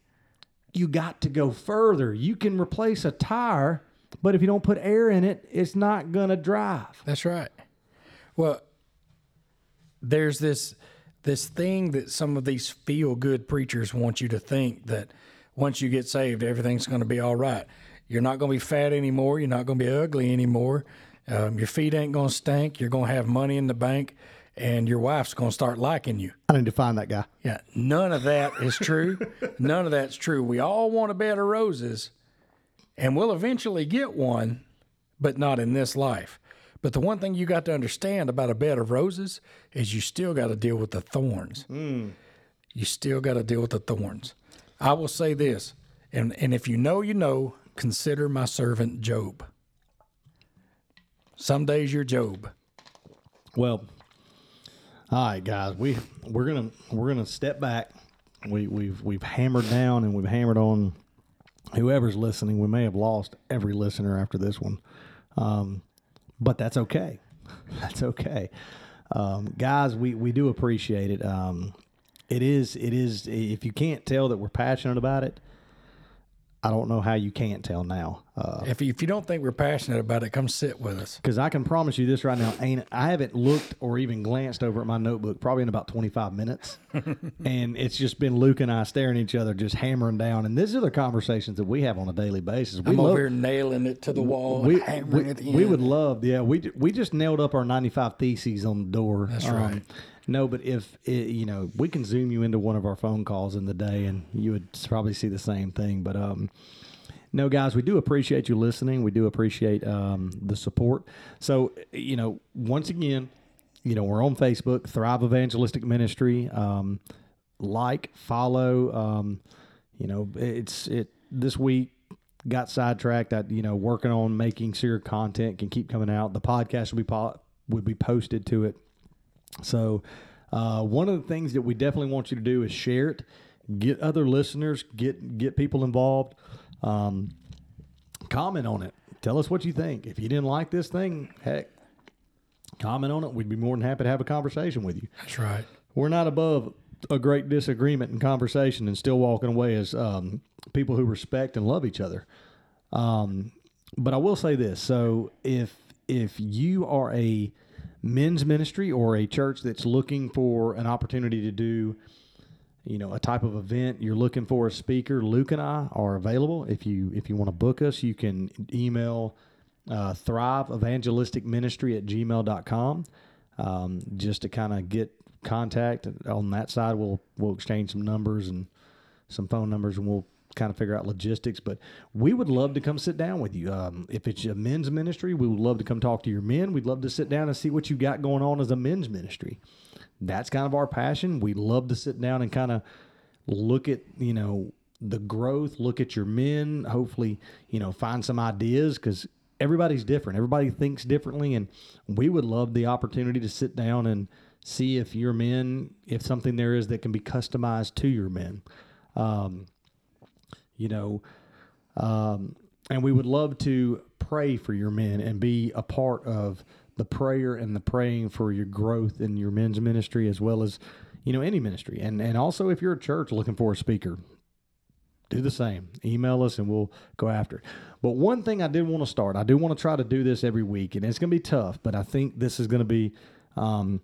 you got to go further. You can replace a tire. But if you don't put air in it, it's not going to drive. That's right. Well, there's this this thing that some of these feel-good preachers want you to think that once you get saved, everything's going to be all right. You're not going to be fat anymore. You're not going to be ugly anymore. Um, your feet ain't going to stink. You're going to have money in the bank, and your wife's going to start liking you. I need to find that guy. Yeah, none of that is true. None of that's true. We all want a bed of roses. And we'll eventually get one, but not in this life. But the one thing you got to understand about a bed of roses is you still got to deal with the thorns. Mm. You still got to deal with the thorns. I will say this, and, and if you know, you know, consider my servant Job. Some days you're Job. Well, all right, guys, we we're gonna we're gonna step back. We we've we've hammered down and we've hammered on. Whoever's listening, we may have lost every listener after this one, um, but that's okay. That's okay, um, guys. We, we do appreciate it. Um, it is it is. If you can't tell that we're passionate about it, I don't know how you can't tell now. Uh, if you, if you don't think we're passionate about it, come sit with us. Because I can promise you this right now, ain't I haven't looked or even glanced over at my notebook probably in about twenty-five minutes, and it's just been Luke and I staring at each other, just hammering down. And these are the conversations that we have on a daily basis. We I'm love, over here nailing it to the wall. We, hammering we, at the end. We would love, yeah. We we just nailed up our ninety-five theses on the door. That's right. Um, No, but if, it, you know, we can zoom you into one of our phone calls in the day and you would probably see the same thing. But, um, no, guys, we do appreciate you listening. We do appreciate um, the support. So, you know, once again, you know, we're on Facebook, Thrive Evangelistic Ministry. Um, like, follow. Um, you know, it's it this week got sidetracked. I, you know, working on making sure content can keep coming out. The podcast will be po- would be posted to it. So uh, one of the things that we definitely want you to do is share it. Get other listeners, get get people involved. Um, comment on it. Tell us what you think. If you didn't like this thing, heck, comment on it. We'd be more than happy to have a conversation with you. That's right. We're not above a great disagreement and conversation and still walking away as um, people who respect and love each other. Um, but I will say this. So if if you are a men's ministry or a church that's looking for an opportunity to do, you know, a type of event, you're looking for a speaker, Luke and I are available. If you if you want to book us, you can email uh, Thrive Evangelistic Ministry at gmail dot com. Um, just to kind of get contact on that side, we'll we'll exchange some numbers and some phone numbers, and we'll kind of figure out logistics. But we would love to come sit down with you. Um, if it's a men's ministry, we would love to come talk to your men. We'd love to sit down and see what you got going on as a men's ministry. That's kind of our passion. We love to sit down and kind of look at, you know, the growth, look at your men, hopefully, you know, find some ideas, because everybody's different. Everybody thinks differently. And we would love the opportunity to sit down and see if your men, if something there is that can be customized to your men. Um, you know, um, and we would love to pray for your men and be a part of the prayer and the praying for your growth in your men's ministry, as well as, you know, any ministry. And and also if you're a church looking for a speaker, do the same. Email us and we'll go after it. But one thing I did want to start, I do want to try to do this every week, and it's going to be tough, but I think this is going to be um,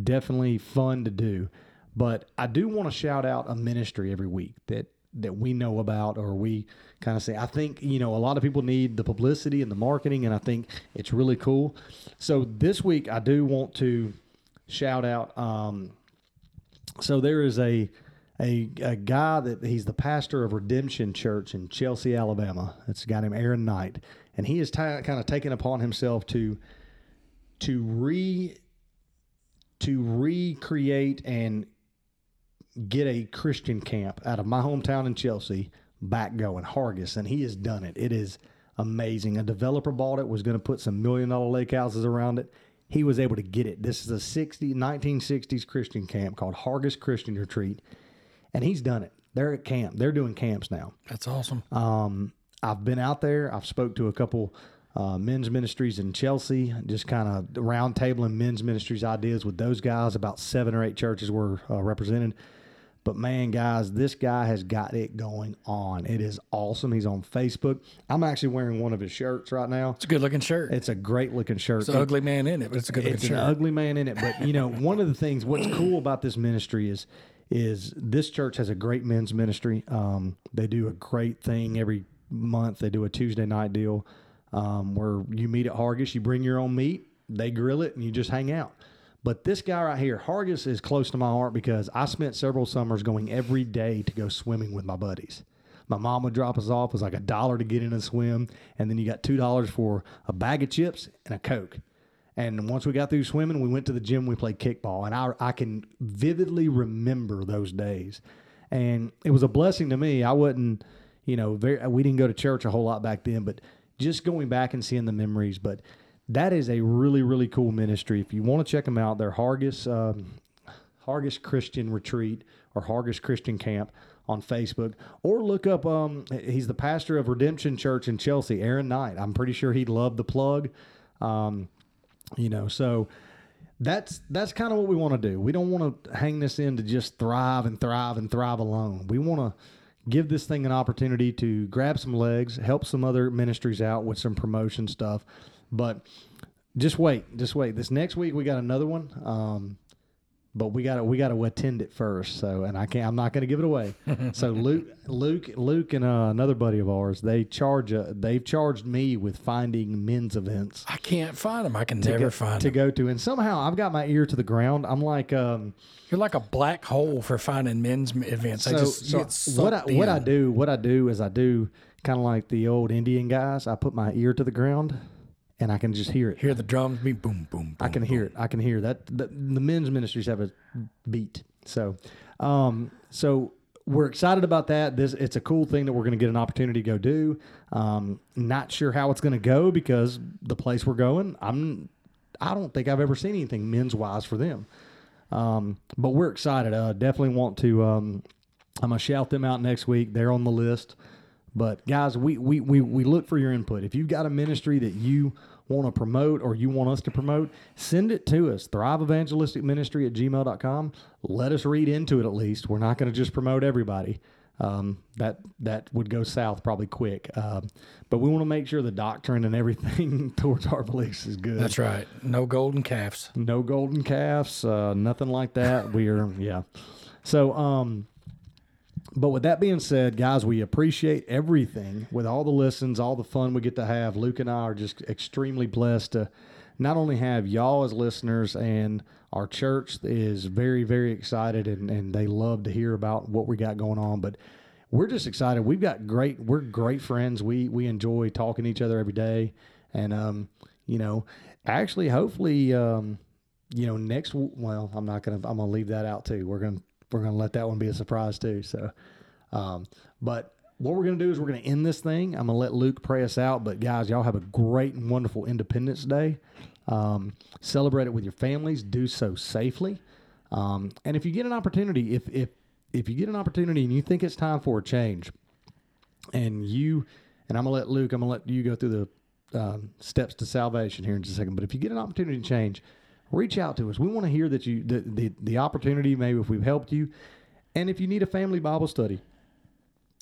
definitely fun to do. But I do want to shout out a ministry every week that, that we know about, or we kind of say, I think, you know, a lot of people need the publicity and the marketing, and I think it's really cool. So this week I do want to shout out. Um, so there is a, a, a guy that he's the pastor of Redemption Church in Chelsea, Alabama. It's a guy named Aaron Knight. And he has t- kind of taken upon himself to, to re, to recreate and get a Christian camp out of my hometown in Chelsea back going, Hargis, and he has done it. It is amazing. A developer bought it, was going to put some million dollar lake houses around it. He was able to get it. This is a sixty, nineteen sixties Christian camp called Hargis Christian Retreat, and he's done it. They're at camp. They're doing camps now. That's awesome. Um, I've been out there. I've spoke to a couple uh, men's ministries in Chelsea, just kind of roundtabling men's ministries ideas with those guys. About seven or eight churches were uh, represented. But, man, guys, this guy has got it going on. It is awesome. He's on Facebook. I'm actually wearing one of his shirts right now. It's a good-looking shirt. It's a great-looking shirt. It's an ugly man in it, but it's a good-looking shirt. It's an ugly man in it. But, you know, one of the things, what's cool about this ministry is is this church has a great men's ministry. Um, they do a great thing every month. They do a Tuesday night deal um, where you meet at Hargis. You bring your own meat. They grill it, and you just hang out. But this guy right here, Hargis, is close to my heart because I spent several summers going every day to go swimming with my buddies. My mom would drop us off. It was like a dollar to get in and swim. And then you got two dollars for a bag of chips and a Coke. And once we got through swimming, we went to the gym. We played kickball. And I, I can vividly remember those days. And it was a blessing to me. I wasn't, you know, very, we didn't go to church a whole lot back then. But just going back and seeing the memories. But that is a really, really cool ministry. If you want to check them out, they're Hargis, um, Hargis Christian Retreat or Hargis Christian Camp on Facebook. Or look up, um, he's the pastor of Redemption Church in Chelsea, Aaron Knight. I'm pretty sure he'd love the plug. Um, you know, so that's that's kind of what we want to do. We don't want to hang this in to just thrive and thrive and thrive alone. We want to give this thing an opportunity to grab some legs, help some other ministries out with some promotion stuff. But just wait, just wait. This next week we got another one, um, but we got to we got to attend it first. So, and I can't. I'm not going to give it away. So Luke, Luke, Luke, and uh, another buddy of ours, they charge. Uh, they've charged me with finding men's events. I can't find them. I can never go, find to them. go to. And somehow I've got my ear to the ground. I'm like, um, you're like a black hole for finding men's events. So, I just so get what I in. what I do what I do is I do kind of like the old Indian guys. I put my ear to the ground. And I can just hear it. Hear the drums beat, boom, boom, boom. I can boom. hear it. I can hear that. The, the men's ministries have a beat. So Um, so we're excited about that. This It's a cool thing that we're going to get an opportunity to go do. Um, not sure how it's going to go because the place we're going, I'm, I don't think I've ever seen anything men's-wise for them. Um, but we're excited. Uh, definitely want to um, – I'm going to shout them out next week. They're on the list. But, guys, we, we, we, we look for your input. If you've got a ministry that you want to promote or you want us to promote, send it to us, thrive evangelistic ministry at gmail dot com. Let us read into it at least. We're not going to just promote everybody. Um, that that would go south probably quick. Um, but we want to make sure the doctrine and everything towards our beliefs is good. That's right. No golden calves. No golden calves, uh, nothing like that. We are, yeah. So, um, but with that being said, guys, we appreciate everything with all the listens, all the fun we get to have. Luke and I are just extremely blessed to not only have y'all as listeners, and our church is very, very excited, and, and they love to hear about what we got going on. But we're just excited. We've got great, we're great friends. We we enjoy talking to each other every day. And, um, you know, actually, hopefully, um, you know, next, well, I'm not going to, I'm going to leave that out too. We're going to. We're going to let that one be a surprise too. So, um, but what we're going to do is we're going to end this thing. I'm going to let Luke pray us out, but guys, y'all have a great and wonderful Independence Day. Um, celebrate it with your families. Do so safely. Um, and if you get an opportunity, if, if, if you get an opportunity and you think it's time for a change and you, and I'm going to let Luke, I'm going to let you go through the um, steps to salvation here in just a second. But if you get an opportunity to change, reach out to us. We want to hear that you the, the, the opportunity, maybe if we've helped you. And if you need a family Bible study,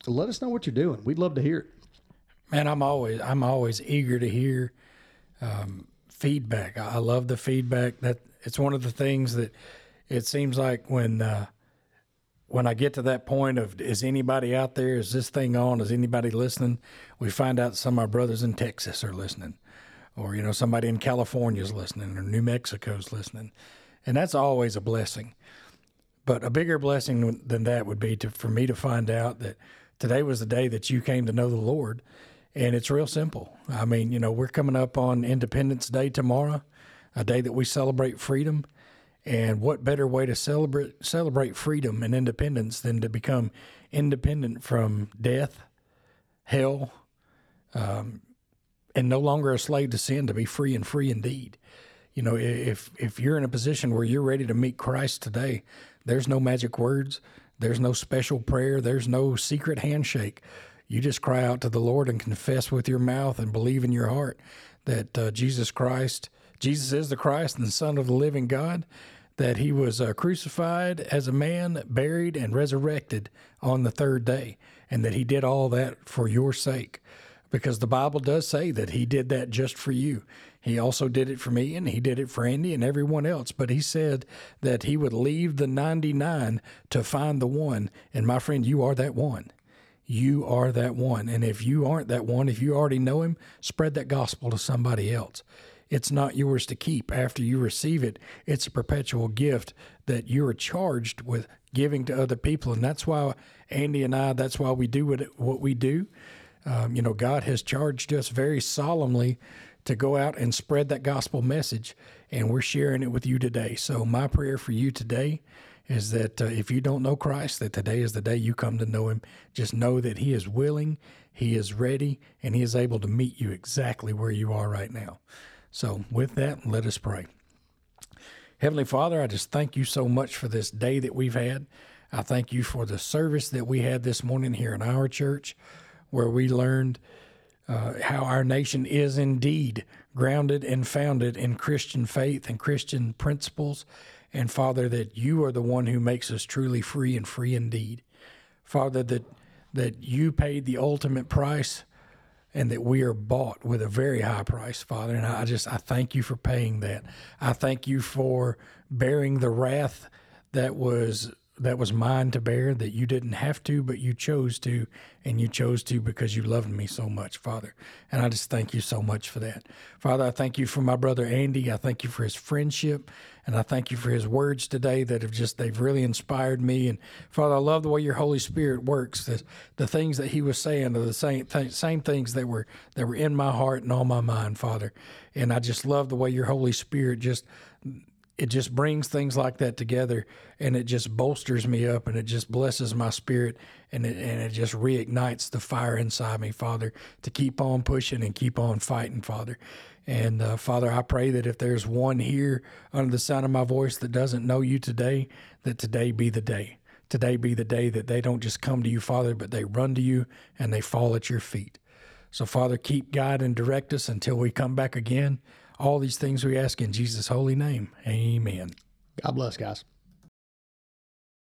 let us know what you're doing. We'd love to hear it. Man, I'm always I'm always eager to hear um, feedback. I love the feedback. That it's one of the things that it seems like when uh, when I get to that point of, is anybody out there? Is this thing on? Is anybody listening? We find out some of our brothers in Texas are listening. Or, you know, somebody in California is listening, or New Mexico's listening. And that's always a blessing. But a bigger blessing than that would be to, for me to find out that today was the day that you came to know the Lord. And it's real simple. I mean, you know, we're coming up on Independence Day tomorrow, a day that we celebrate freedom. And what better way to celebrate celebrate freedom and independence than to become independent from death, hell, um, and no longer a slave to sin, to be free and free indeed. You know, if if you're in a position where you're ready to meet Christ today, there's no magic words, there's no special prayer, there's no secret handshake. You just cry out to the Lord and confess with your mouth and believe in your heart that uh, Jesus Christ, Jesus is the Christ and the Son of the living God, that he was uh, crucified as a man, buried, and resurrected on the third day, and that he did all that for your sake. Because the Bible does say that he did that just for you. He also did it for me, and he did it for Andy and everyone else. But he said that he would leave the ninety-nine to find the one. And my friend, you are that one. You are that one. And if you aren't that one, if you already know him, spread that gospel to somebody else. It's not yours to keep after you receive it. It's a perpetual gift that you are charged with giving to other people. And that's why Andy and I, that's why we do what we do. Um, you know, God has charged us very solemnly to go out and spread that gospel message, and we're sharing it with you today. So my prayer for you today is that uh, if you don't know Christ, that today is the day you come to know him. Just know that he is willing, he is ready, and he is able to meet you exactly where you are right now. So with that, let us pray. Heavenly Father, I just thank you so much for this day that we've had. I thank you for the service that we had this morning here in our church, where we learned uh, how our nation is indeed grounded and founded in Christian faith and Christian principles. And, Father, that you are the one who makes us truly free and free indeed. Father, that that you paid the ultimate price and that we are bought with a very high price, Father. And I just, I thank you for paying that. I thank you for bearing the wrath that was That was mine to bear, that you didn't have to, but you chose to, and you chose to because you loved me so much, Father. And I just thank you so much for that. Father, I thank you for my brother Andy. I thank you for his friendship, and I thank you for his words today that have just, they've really inspired me. And Father, I love the way your Holy Spirit works. The, the things that he was saying are the same, th- same things that were, that were in my heart and on my mind, Father. And I just love the way your Holy Spirit just it just brings things like that together, and it just bolsters me up, and it just blesses my spirit, and it, and it just reignites the fire inside me, Father, to keep on pushing and keep on fighting, Father. And, uh, Father, I pray that if there's one here under the sound of my voice that doesn't know you today, that today be the day. Today be the day that they don't just come to you, Father, but they run to you and they fall at your feet. So, Father, keep, guide, and direct us until we come back again. All these things we ask in Jesus' holy name. Amen. God bless, guys.